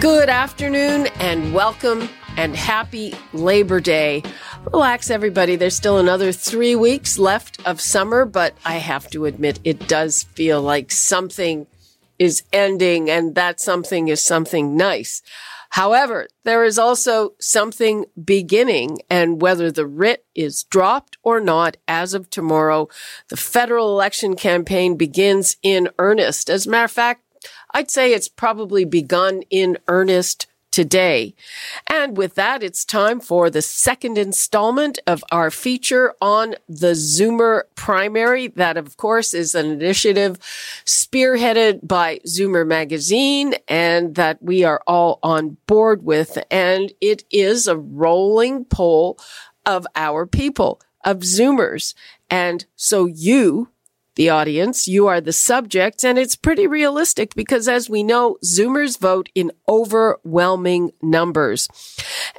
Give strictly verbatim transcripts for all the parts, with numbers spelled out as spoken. Good afternoon and welcome and happy Labor Day. Relax, everybody. There's still another three weeks left of summer, but I have to admit it does feel like something is ending, and that something is something nice. However, there is also something beginning, and whether the writ is dropped or not, as of tomorrow, the federal election campaign begins in earnest. As a matter of fact, I'd say it's probably begun in earnest today. And with that, it's time for the second installment of our feature on the Zoomer Primary. That, of course, is an initiative spearheaded by Zoomer Magazine and that we are all on board with. And it is a rolling poll of our people, of Zoomers. And so you, the audience, you are the subject, and it's pretty realistic because, as we know, Zoomers vote in overwhelming numbers.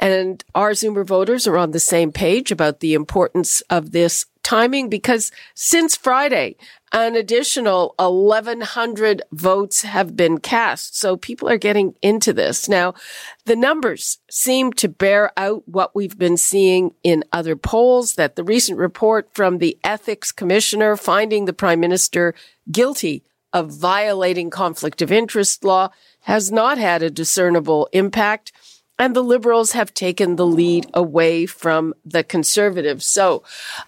And our Zoomer voters are on the same page about the importance of this timing because since Friday, an additional eleven hundred votes have been cast. So people are getting into this. Now, the numbers seem to bear out what we've been seeing in other polls, that the recent report from the Ethics Commissioner finding the Prime Minister guilty of violating conflict of interest law has not had a discernible impact. And the Liberals have taken the lead away from the Conservatives. So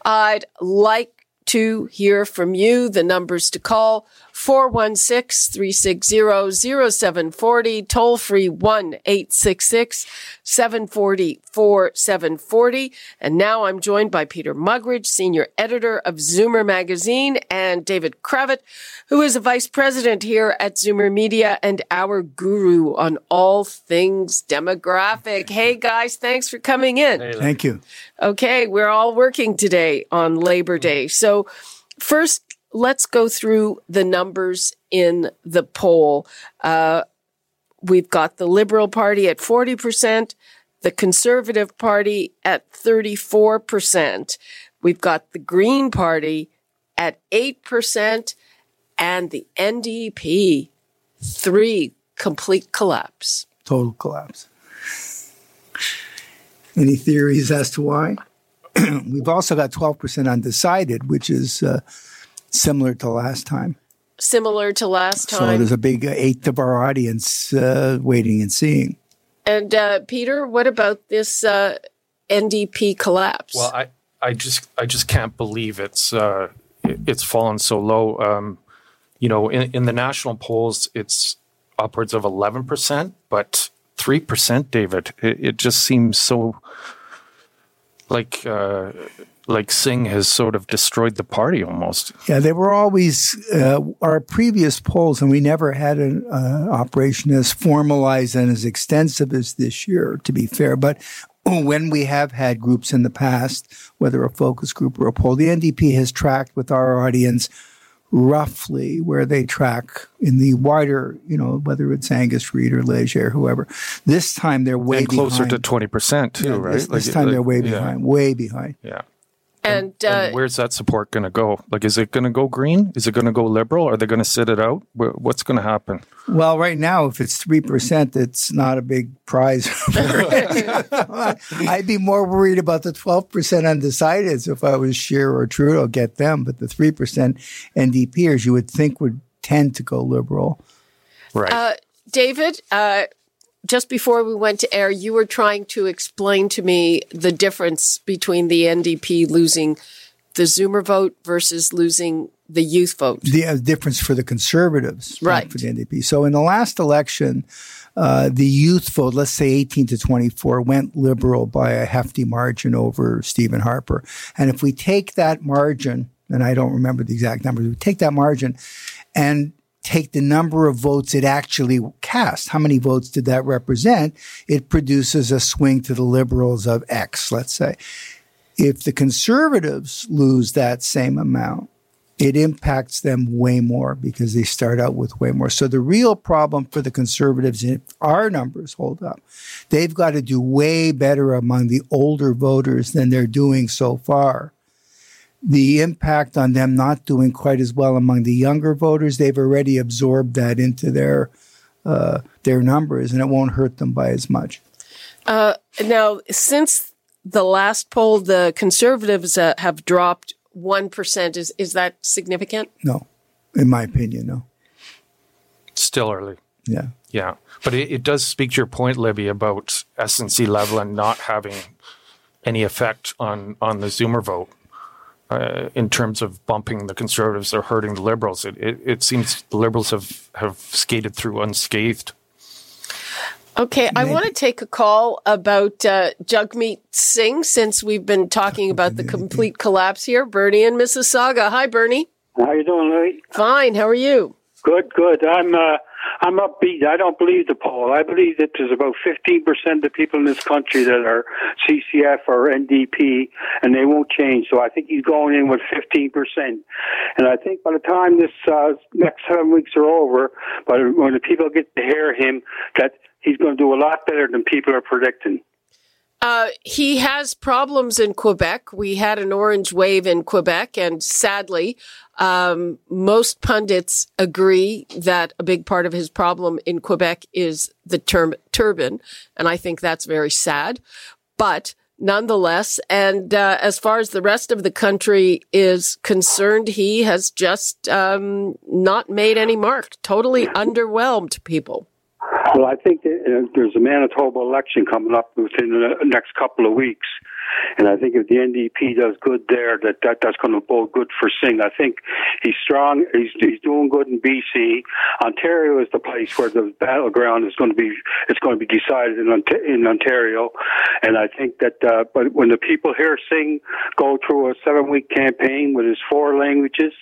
I'd like to hear from you. The numbers to call, four one six, three six zero, zero seven four zero, toll-free one eight six six, seven four zero, four seven four zero. And now I'm joined by Peter Muggeridge, senior editor of Zoomer Magazine, and David Cravit, who is a vice president here at Zoomer Media and our guru on all things demographic. Hey, guys, thanks for coming in. Thank you. Okay, we're all working today on Labor Day. So first, let's go through the numbers in the poll. Uh, we've got the Liberal Party at forty percent, the Conservative Party at thirty-four percent. We've got the Green Party at eight percent and the N D P, three, complete collapse. Total collapse. Any theories as to why? We've also got twelve percent undecided, which is uh, similar to last time. Similar to last time. So there's a big eighth of our audience uh, waiting and seeing. And uh, Peter, what about this uh, N D P collapse? Well, I, I just I just can't believe it's uh, it, it's fallen so low. Um, you know, in, in the national polls, it's upwards of eleven percent, but three percent, David. It, it just seems so. Like, uh, like Singh has sort of destroyed the party almost. Yeah, they were always uh, our previous polls, and we never had an uh, operation as formalized and as extensive as this year, to be fair. But when we have had groups in the past, whether a focus group or a poll, the N D P has tracked with our audience roughly where they track in the wider, you know, whether it's Angus Reid or Leger, whoever. This time they're way and closer behind. Closer to twenty percent too, yeah, right? This, like, this time like, they're way behind, yeah. way behind. Yeah. And, and, uh, and where's that support going to go? Like, is it going to go Green? Is it going to go Liberal? Are they going to sit it out? What's going to happen? Well, right now, if it's three percent, it's not a big prize. I'd be more worried about the twelve percent undecideds if I was Scheer or Trudeau, get them. But the three percent NDPers you would think would tend to go Liberal. Right. Uh, David, uh, just before we went to air, you were trying to explain to me the difference between the N D P losing the Zoomer vote versus losing the youth vote. The uh, difference for the Conservatives, right? Not for the N D P. So in the last election, uh, the youth vote, let's say eighteen to twenty-four, went Liberal by a hefty margin over Stephen Harper. And if we take that margin, and I don't remember the exact numbers, we take that margin and take the number of votes it actually cast, how many votes did that represent, it produces a swing to the Liberals of X, let's say. If the Conservatives lose that same amount, it impacts them way more because they start out with way more. So the real problem for the Conservatives, if our numbers hold up, they've got to do way better among the older voters than they're doing so far. The impact on them not doing quite as well among the younger voters, they've already absorbed that into their uh, their numbers, and it won't hurt them by as much. Uh, now, since the last poll, the Conservatives uh, have dropped one percent. Is, is that significant? No. In my opinion, no. Still early. Yeah. Yeah. But it, it does speak to your point, Libby, about S N C-Lavalin not having any effect on, on the Zoomer vote. Uh, in terms of bumping the Conservatives or hurting the Liberals. It, it, it seems the Liberals have, have skated through unscathed. Okay, Maybe. I want to take a call about uh, Jagmeet Singh, since we've been talking about the complete collapse here. Bernie in Mississauga. Hi, Bernie. How you doing, Louis? Fine. How are you? Good, good. I'm uh, I'm upbeat. I don't believe the poll. I believe that there's about fifteen percent of the people in this country that are C C F or N D P, and they won't change. So I think he's going in with fifteen percent. And I think by the time this uh, next seven weeks are over, but when the people get to hear him, that he's going to do a lot better than people are predicting. Uh, he has problems in Quebec. We had an orange wave in Quebec, and sadly, um, most pundits agree that a big part of his problem in Quebec is the term turban, and I think that's very sad. But nonetheless, and uh, as far as the rest of the country is concerned, he has just um, not made any mark, totally underwhelmed people. Well, I think there's a Manitoba election coming up within the next couple of weeks. And I think if the N D P does good there, that, that that's going to bode good for Singh. I think he's strong. He's, he's doing good in B C. Ontario is the place where the battleground is going to be. It's going to be decided in, in Ontario. And I think that, uh, but when the people hear Singh go through a seven-week campaign with his four languages,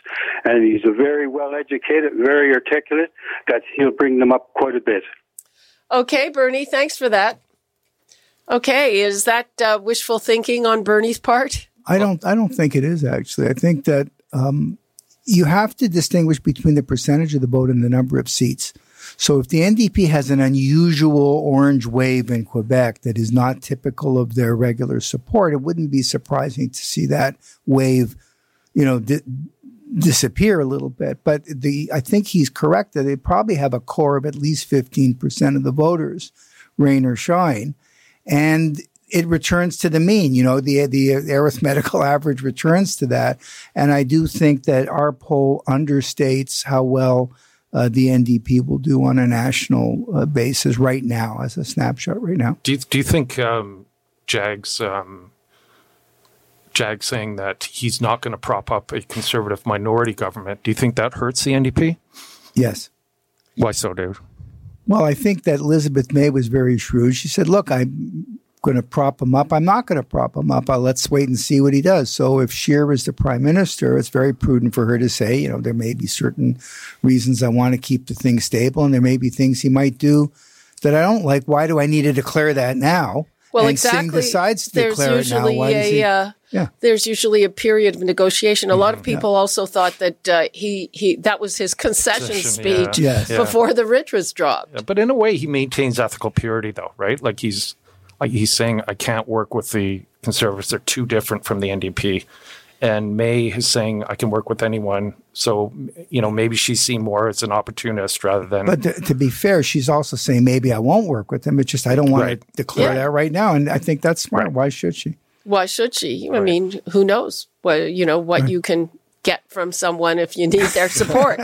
and he's a very well-educated, very articulate, that he'll bring them up quite a bit. Okay, Bernie, thanks for that. Okay, is that uh, wishful thinking on Bernie's part? I don't I don't think it is, actually. I think that um, you have to distinguish between the percentage of the vote and the number of seats. So if the N D P has an unusual orange wave in Quebec that is not typical of their regular support, it wouldn't be surprising to see that wave, you know, di- disappear a little bit. But the I think he's correct that they probably have a core of at least fifteen percent of the voters, rain or shine. And it returns to the mean, you know, the the arithmetical average returns to that. And I do think that our poll understates how well uh, the N D P will do on a national uh, basis right now, as a snapshot right now. Do you, do you think um, Jag's, um, Jag saying that he's not going to prop up a Conservative minority government, do you think that hurts the N D P? Yes. Why so, David? Well, I think that Elizabeth May was very shrewd. She said, look, I'm going to prop him up. I'm not going to prop him up. I'll let's wait and see what he does. So if Scheer is the prime minister, it's very prudent for her to say, you know, there may be certain reasons I want to keep the thing stable, and there may be things he might do that I don't like. Why do I need to declare that now? Well, and exactly. Singh decides to there's declare it now. Why a, he, uh, yeah. There's usually a period of negotiation. A lot of people yeah. also thought that uh, he, he that was his concession, concession speech yeah. Yes. before yeah. the writ was dropped. Yeah, but in a way, he maintains ethical purity, though, right? Like he's like he's saying, I can't work with the Conservatives; they're too different from the N D P. And May is saying, I can work with anyone. So, you know, maybe she's seen more as an opportunist rather than... But to, to be fair, she's also saying, maybe I won't work with them. It's just I don't want right. to declare yeah. that right now. And I think that's smart. Right. Why should she? Why should she? Right. I mean, who knows what, you know, what right. you can get from someone if you need their support.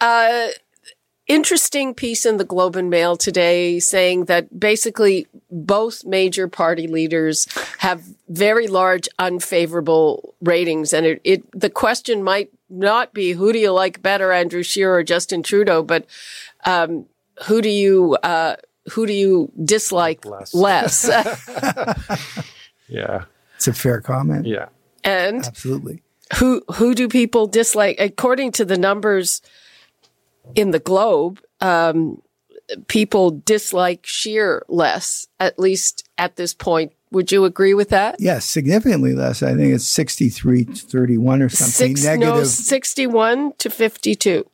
uh, interesting piece in the Globe and Mail today saying that basically both major party leaders have very large unfavorable ratings. And it, it the question might not be, who do you like better, Andrew Scheer or Justin Trudeau, but um, who do you uh, who do you dislike less? less? Yeah. It's a fair comment. Yeah. And absolutely. Who who do people dislike? According to the numbers, in the Globe, um, people dislike Scheer less, at least at this point. Would you agree with that? Yes, significantly less. I think it's sixty-three to thirty-one or something. Six, negative. No, sixty-one to fifty-two.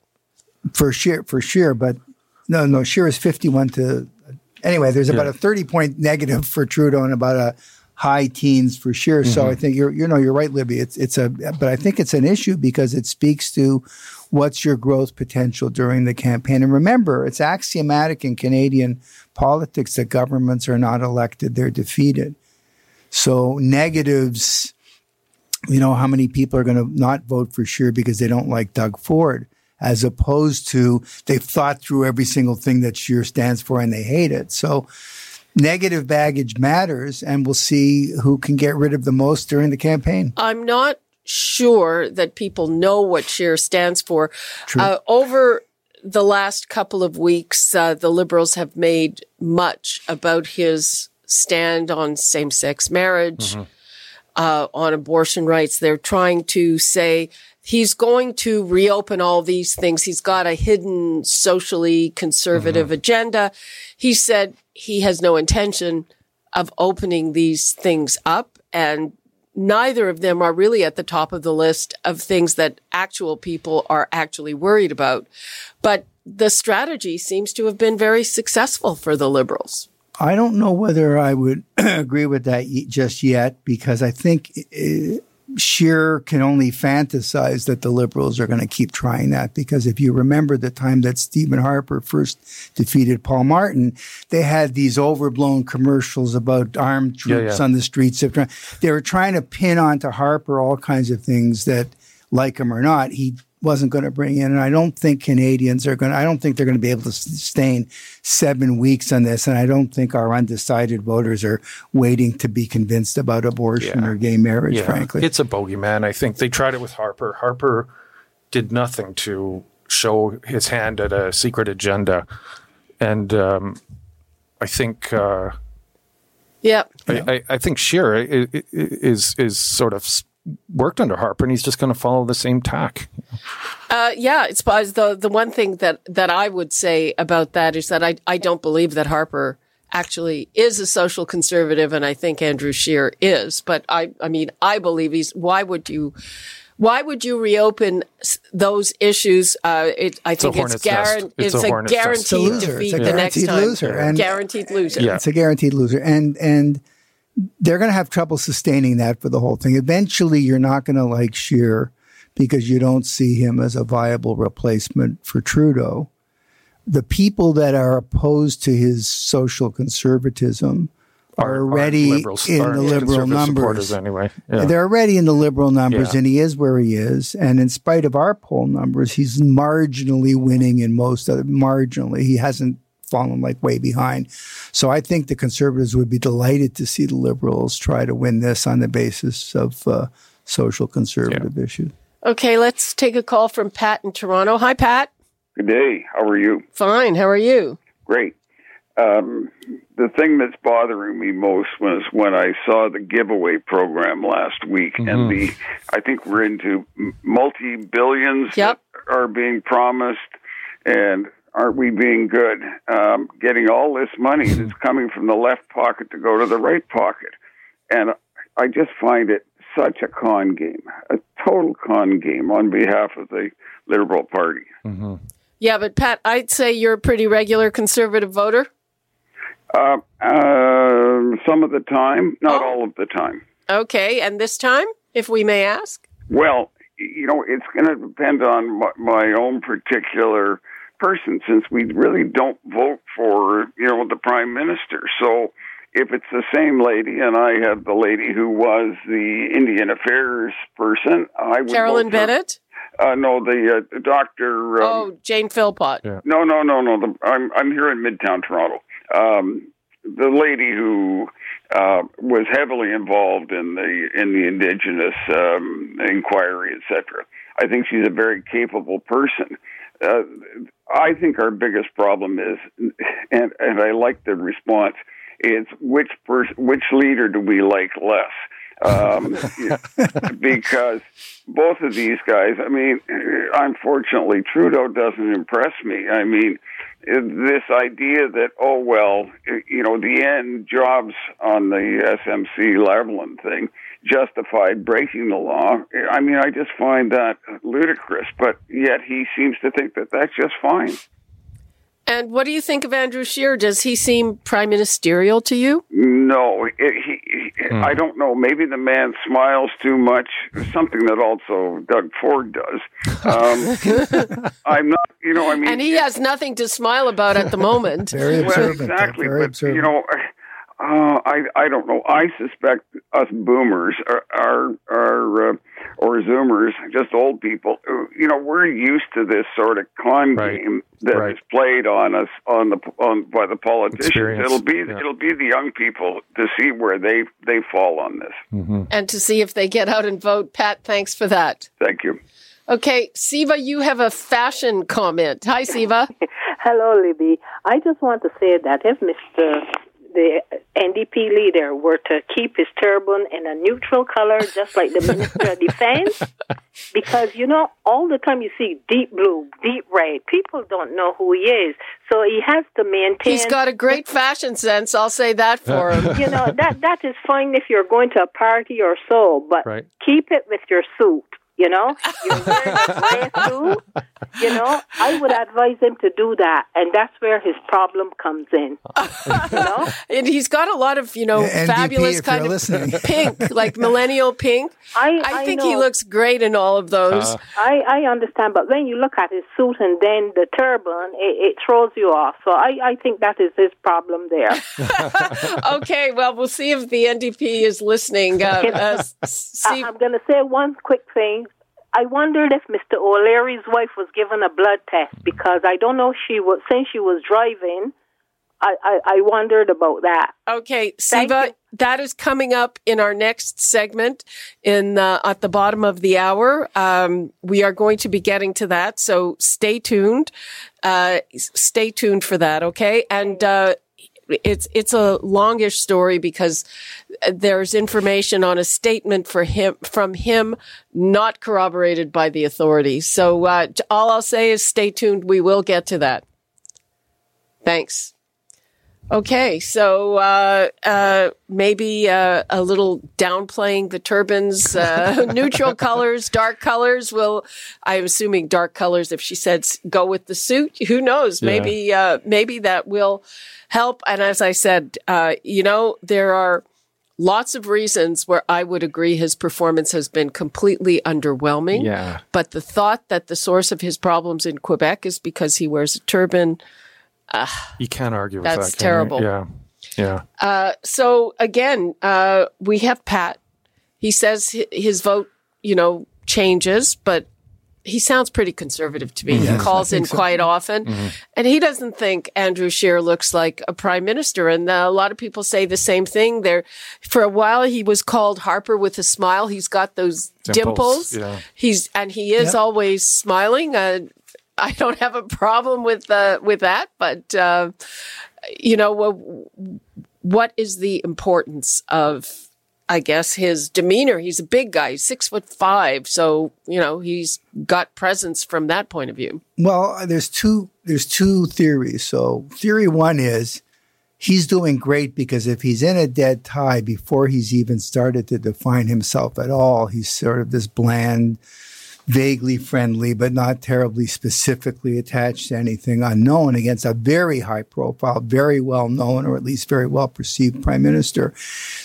For Scheer, for Scheer, but no, no, Scheer is fifty-one to... Anyway, there's about yeah. a thirty-point negative for Trudeau and about a high teens for Scheer. Mm-hmm. So I think you're, you know, you're right, Libby. It's, it's a, but I think it's an issue because it speaks to what's your growth potential during the campaign. And remember, it's axiomatic in Canadian politics that governments are not elected; they're defeated. So negatives, you know, how many people are going to not vote for Scheer because they don't like Doug Ford, as opposed to they've thought through every single thing that Scheer stands for and they hate it. So negative baggage matters, and we'll see who can get rid of the most during the campaign. I'm not sure that people know what Scheer stands for. Uh, over the last couple of weeks, uh, the Liberals have made much about his stand on same-sex marriage, mm-hmm. uh, on abortion rights. They're trying to say he's going to reopen all these things. He's got a hidden socially conservative mm-hmm. agenda. He said he has no intention of opening these things up, and neither of them are really at the top of the list of things that actual people are actually worried about. But the strategy seems to have been very successful for the Liberals. I don't know whether I would agree with that just yet, because I think it, Scheer can only fantasize that the Liberals are going to keep trying that. Because if you remember the time that Stephen Harper first defeated Paul Martin, they had these overblown commercials about armed troops yeah, yeah. on the streets. They were trying to pin onto Harper all kinds of things that, like him or not, he wasn't going to bring in. And I don't think Canadians are going to, I don't think they're going to be able to sustain seven weeks on this. And I don't think our undecided voters are waiting to be convinced about abortion yeah. or gay marriage, yeah. frankly. It's a bogeyman. I think they tried it with Harper. Harper did nothing to show his hand at a secret agenda. And um, I think... Uh, yeah. I, I, I think Scheer is, is sort of... worked under Harper, and he's just going to follow the same tack. Uh, yeah, it's the the one thing that, that I would say about that is that I, I don't believe that Harper actually is a social conservative, and I think Andrew Scheer is. But I I mean I believe he's. Why would you why would you reopen those issues? Uh, it, I think it's, it's, guaran- it's, it's a, a guaranteed it's a defeat it's a the next time. Loser. And, guaranteed loser. Yeah. It's a guaranteed loser. And and. They're going to have trouble sustaining that for the whole thing. Eventually, you're not going to like Scheer because you don't see him as a viable replacement for Trudeau. The people that are opposed to his social conservatism are already in the liberal numbers. Anyway. Yeah. They're already in the liberal numbers, yeah. and he is where he is. And in spite of our poll numbers, he's marginally winning in most of it. Marginally. He hasn't fallen like way behind. So I think the Conservatives would be delighted to see the Liberals try to win this on the basis of uh, social conservative yeah. issues. Okay, let's take a call from Pat in Toronto. Hi, Pat. Good day. How are you? Fine. How are you? Great. Um, the thing that's bothering me most was when I saw the giveaway program last week, mm-hmm. and the I think we're into multi-billions yep. that are being promised, and aren't we being good? Um, getting all this money that's coming from the left pocket to go to the right pocket. And I just find it such a con game, a total con game on behalf of the Liberal Party. Mm-hmm. Yeah, but Pat, I'd say you're a pretty regular Conservative voter. Uh, uh, some of the time, not oh. all of the time. Okay, and this time, if we may ask? Well, you know, it's going to depend on my, my own particular... person, since we really don't vote for, you know, the prime minister. So if it's the same lady, and I have the lady who was the Indian Affairs person, I would Carolyn Bennett? Uh, no, the uh, doctor... Um, oh, Jane Philpott. Yeah. No, no, no, no. The, I'm, I'm here in Midtown Toronto. Um, the lady who uh, was heavily involved in the, in the Indigenous um, inquiry, et cetera. I think she's a very capable person. Uh, I think our biggest problem is, and, and I like the response, is which pers- which leader do we like less? um, because both of these guys, I mean, unfortunately, Trudeau doesn't impress me. I mean, this idea that, oh, well, you know, the end jobs on the S N C-Lavalin thing justified breaking the law. I mean, I just find that ludicrous, but yet he seems to think that that's just fine. And what do you think of Andrew Scheer? Does he seem prime ministerial to you? No. It, he, hmm. I don't know. Maybe the man smiles too much, something that also Doug Ford does. Um, I'm not, you know, I mean... And he it, has nothing to smile about at the moment. Very observant. Well, exactly. Very but, observant. You know... Uh, I I don't know. I suspect us boomers are are, are uh, or Zoomers, just old people. You know, we're used to this sort of con right. game that right. is played on us on the on by the politicians. Experience. It'll be yeah. it'll be the young people to see where they, they fall on this, mm-hmm. and to see if they get out and vote. Pat, thanks for that. Thank you. Okay, Siva, you have a fashion comment. Hi, Siva. Hello, Libby. I just want to say that if Mister the N D P leader were to keep his turban in a neutral color, just like the Minister of Defense, because, you know, all the time you see deep blue, deep red. People don't know who he is. So he has to maintain... He's got a great fashion sense, I'll say that for him. You know, that that is fine if you're going to a party or so, but right. keep it with your suit. You know, you're wearing a gray suit. You know, I would advise him to do that, and that's where his problem comes in. You know, and he's got a lot of you know yeah, fabulous kind of listening. Pink, like millennial pink. I, I, I think know. He looks great in all of those. Uh, I, I understand, but when you look at his suit and then the turban, it, it throws you off. So I, I think that is his problem there. Okay, well, we'll see if the N D P is listening. Uh, uh, see- I'm going to say one quick thing. I wondered if Mister O'Leary's wife was given a blood test, because I don't know if she was, since she was driving, I, I, I wondered about that. Okay, Siva, that is coming up in our next segment in uh, at the bottom of the hour. Um, we are going to be getting to that, so stay tuned. Uh, stay tuned for that, okay? And uh, it's it's a longish story because there's information on a statement for him from him not corroborated by the authorities. So uh, all I'll say is stay tuned. We will get to that. Thanks. Okay, so uh, uh, maybe uh, a little downplaying the turbans, uh, neutral colors, dark colors. Well, I'm assuming dark colors. If she said go with the suit, who knows? Yeah. Maybe uh, maybe that will help. And as I said, uh, you know, there are lots of reasons where I would agree his performance has been completely underwhelming. Yeah. But the thought that the source of his problems in Quebec is because he wears a turban. Uh, you can't argue with that. That's terrible. You? Yeah. Yeah. Uh, so again, uh, we have Pat. He says his vote, you know, changes, but he sounds pretty conservative to me. Yes, he calls in so. quite often. Mm-hmm. And he doesn't think Andrew Scheer looks like a prime minister. And uh, a lot of people say the same thing there. For a while, he was called Harper with a smile. He's got those dimples. dimples. Yeah. He's And he is yep. always smiling. Uh, I don't have a problem with uh, with that, but, uh, you know, what is the importance of, I guess, his demeanor? He's a big guy, he's six foot five. So, you know, he's got presence from that point of view. Well, there's two there's two theories. So theory one is he's doing great because if he's in a dead tie before he's even started to define himself at all, he's sort of this bland, vaguely friendly, but not terribly specifically attached to anything, unknown against a very high profile, very well known, or at least very well perceived prime minister.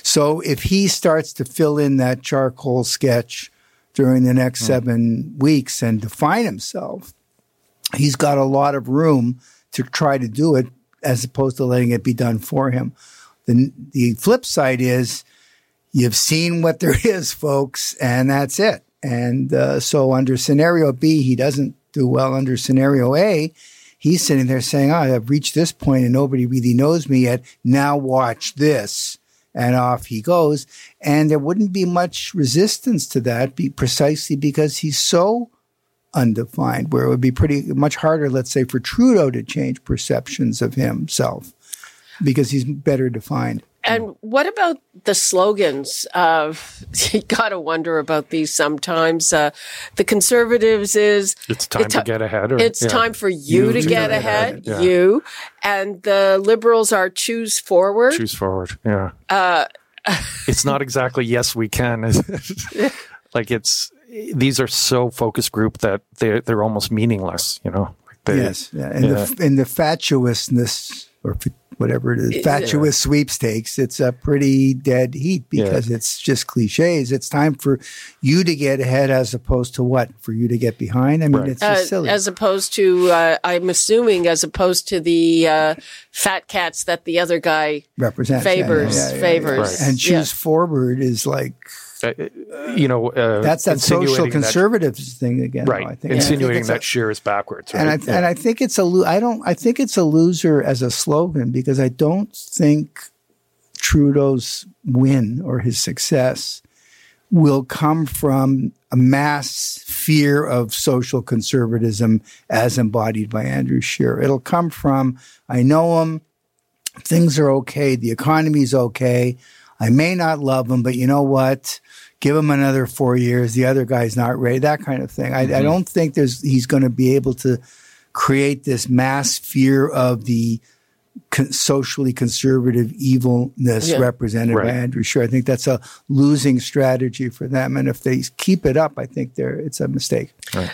So if he starts to fill in that charcoal sketch during the next mm. seven weeks and define himself, he's got a lot of room to try to do it as opposed to letting it be done for him. The, the flip side is you've seen what there is, folks, and that's it. And uh, so under scenario B, he doesn't do well. Under scenario A, he's sitting there saying, oh, I've reached this point and nobody really knows me yet. Now watch this. And off he goes. And there wouldn't be much resistance to that be precisely because he's so undefined, where it would be pretty much harder, let's say, for Trudeau to change perceptions of himself because he's better defined. And what about the slogans? Uh, you got to wonder about these sometimes. Uh, the Conservatives is... It's time it's, to get ahead. Or, it's yeah. time for you, you to get, get ahead, ahead. Yeah. you. And the Liberals are choose forward. Choose forward, yeah. Uh, it's not exactly yes, we can. Like it's... These are so focus group that they're, they're almost meaningless, you know. They, yes, yeah. And, yeah. The, and the fatuousness... or whatever it is, fatuous yeah. sweepstakes, it's a pretty dead heat because yeah. it's just cliches. It's time for you to get ahead as opposed to what? For you to get behind? I mean, right. it's just uh, silly. As opposed to, uh, I'm assuming, as opposed to the uh, fat cats that the other guy represents. Favors. Yeah, yeah, yeah, yeah, favors. Yeah, yeah. Right. And choose yeah. forward is like... Uh, you know, uh, that's that social conservatives that, thing again. Right, though, I think. insinuating I think that Scheer is backwards. Right? And I yeah. and I think it's a lo- I don't I think it's a loser as a slogan because I don't think Trudeau's win or his success will come from a mass fear of social conservatism as embodied by Andrew Scheer. It'll come from I know him, things are okay, the economy's okay. I may not love him, but you know what? Give him another four years. The other guy's not ready. That kind of thing. I, mm-hmm. I don't think there's he's going to be able to create this mass fear of the con- socially conservative evilness yeah. represented right. by Andrew Scheer. I think that's a losing strategy for them. And if they keep it up, I think they're it's a mistake. Right.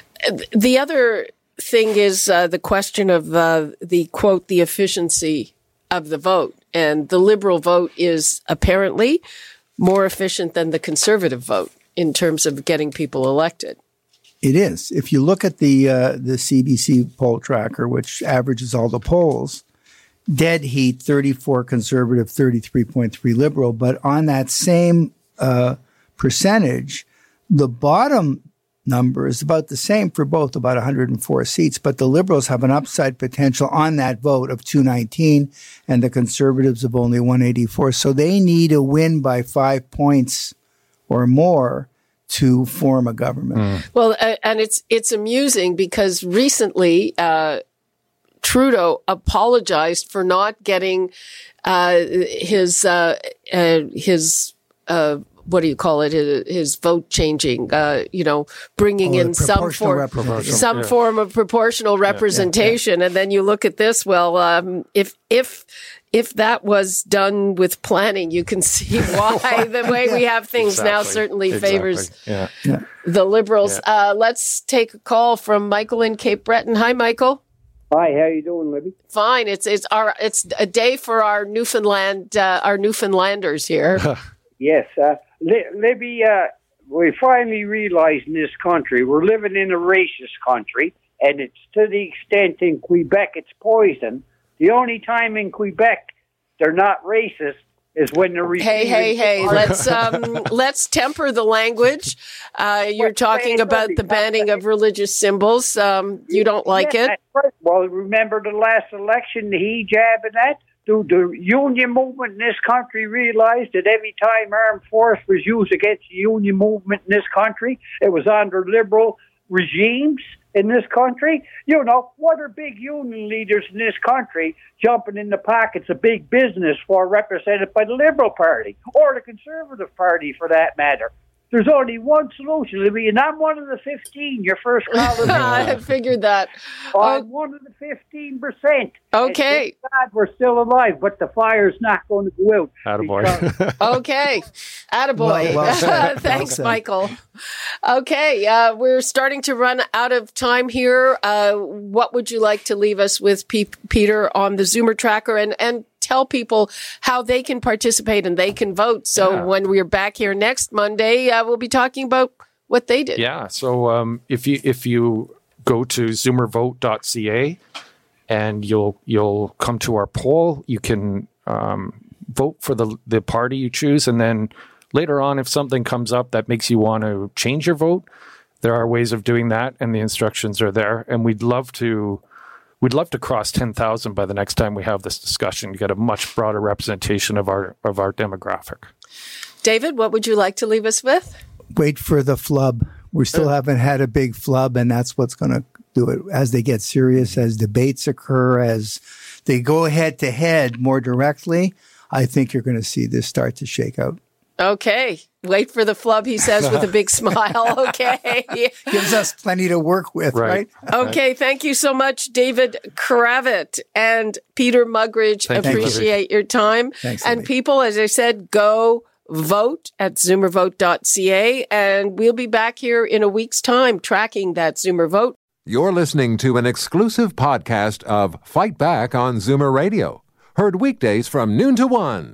The other thing is uh, the question of uh, the quote the efficiency of the vote. And the Liberal vote is apparently more efficient than the Conservative vote in terms of getting people elected. It is. If you look at the uh, the C B C poll tracker, which averages all the polls, dead heat, thirty-four Conservative, thirty-three point three Liberal. But on that same uh, percentage, the bottom number is about the same for both, about one hundred four seats, but the Liberals have an upside potential on that vote of two nineteen, and the Conservatives of only one eighty-four. So they need a win by five points or more to form a government. Mm. Well, and it's it's amusing because recently uh, Trudeau apologized for not getting uh, his uh, uh, his. Uh, what do you call it, his, his vote changing, uh, you know, bringing oh, in some, form, some yeah. form of proportional representation. Yeah, yeah, yeah. And then you look at this, well, um, if if if that was done with planning, you can see why the way yeah. we have things exactly. now certainly exactly. favors yeah. Yeah. the Liberals. Yeah. Uh, let's take a call from Michael in Cape Breton. Hi, Michael. Hi, how you doing, Libby? Fine. It's it's our it's a day for our Newfoundland uh, our Newfoundlanders here. Yes, uh, Libby, uh, we finally realize in this country, we're living in a racist country, and it's to the extent in Quebec it's poison. The only time in Quebec they're not racist is when they're Hey, hey, hey, are- let's, um, let's temper the language. Uh, you're What's talking about the banning of religious symbols. Um, you don't like yeah, it? Right. Well, remember the last election, the hijab and that? The, the union movement in this country realized that every time armed force was used against the union movement in this country, it was under liberal regimes in this country. You know, what are big union leaders in this country jumping in the pockets of big business who are represented by the Liberal Party or the Conservative Party for that matter? There's only one solution, and I'm one of the fifteen, your first caller. I figured that. I'm oh. one of the fifteen percent. Okay. Thank God we're still alive, but the fire's not going to go out. Attaboy. Okay. Attaboy. Well, well Thanks, well Michael. Okay. Uh, we're starting to run out of time here. Uh, what would you like to leave us with, P- Peter, on the Zoomer Tracker? And, and tell people how they can participate and they can vote. So yeah. when we're back here next Monday, uh, we'll be talking about what they did. Yeah. So um, if you if you go to zoomer vote dot c a and you'll you'll come to our poll, you can um, vote for the the party you choose, and then later on, if something comes up that makes you want to change your vote, there are ways of doing that, and the instructions are there. And we'd love to. We'd love to cross ten thousand by the next time we have this discussion to get a much broader representation of our of our demographic. David, what would you like to leave us with? Wait for the flub. We still uh, haven't had a big flub, and that's what's going to do it. As they get serious, as debates occur, as they go head to head more directly, I think you're going to see this start to shake out. Okay. Wait for the flub, he says with a big smile. Okay. Gives us plenty to work with, right? right? Okay. Thank you so much, David Cravit and Peter Muggeridge. Thank Appreciate you. your time. Thanks, and Libby. People, as I said, go vote at zoomer vote dot c a. And we'll be back here in a week's time tracking that Zoomer vote. You're listening to an exclusive podcast of Fight Back on Zoomer Radio. Heard weekdays from noon to one.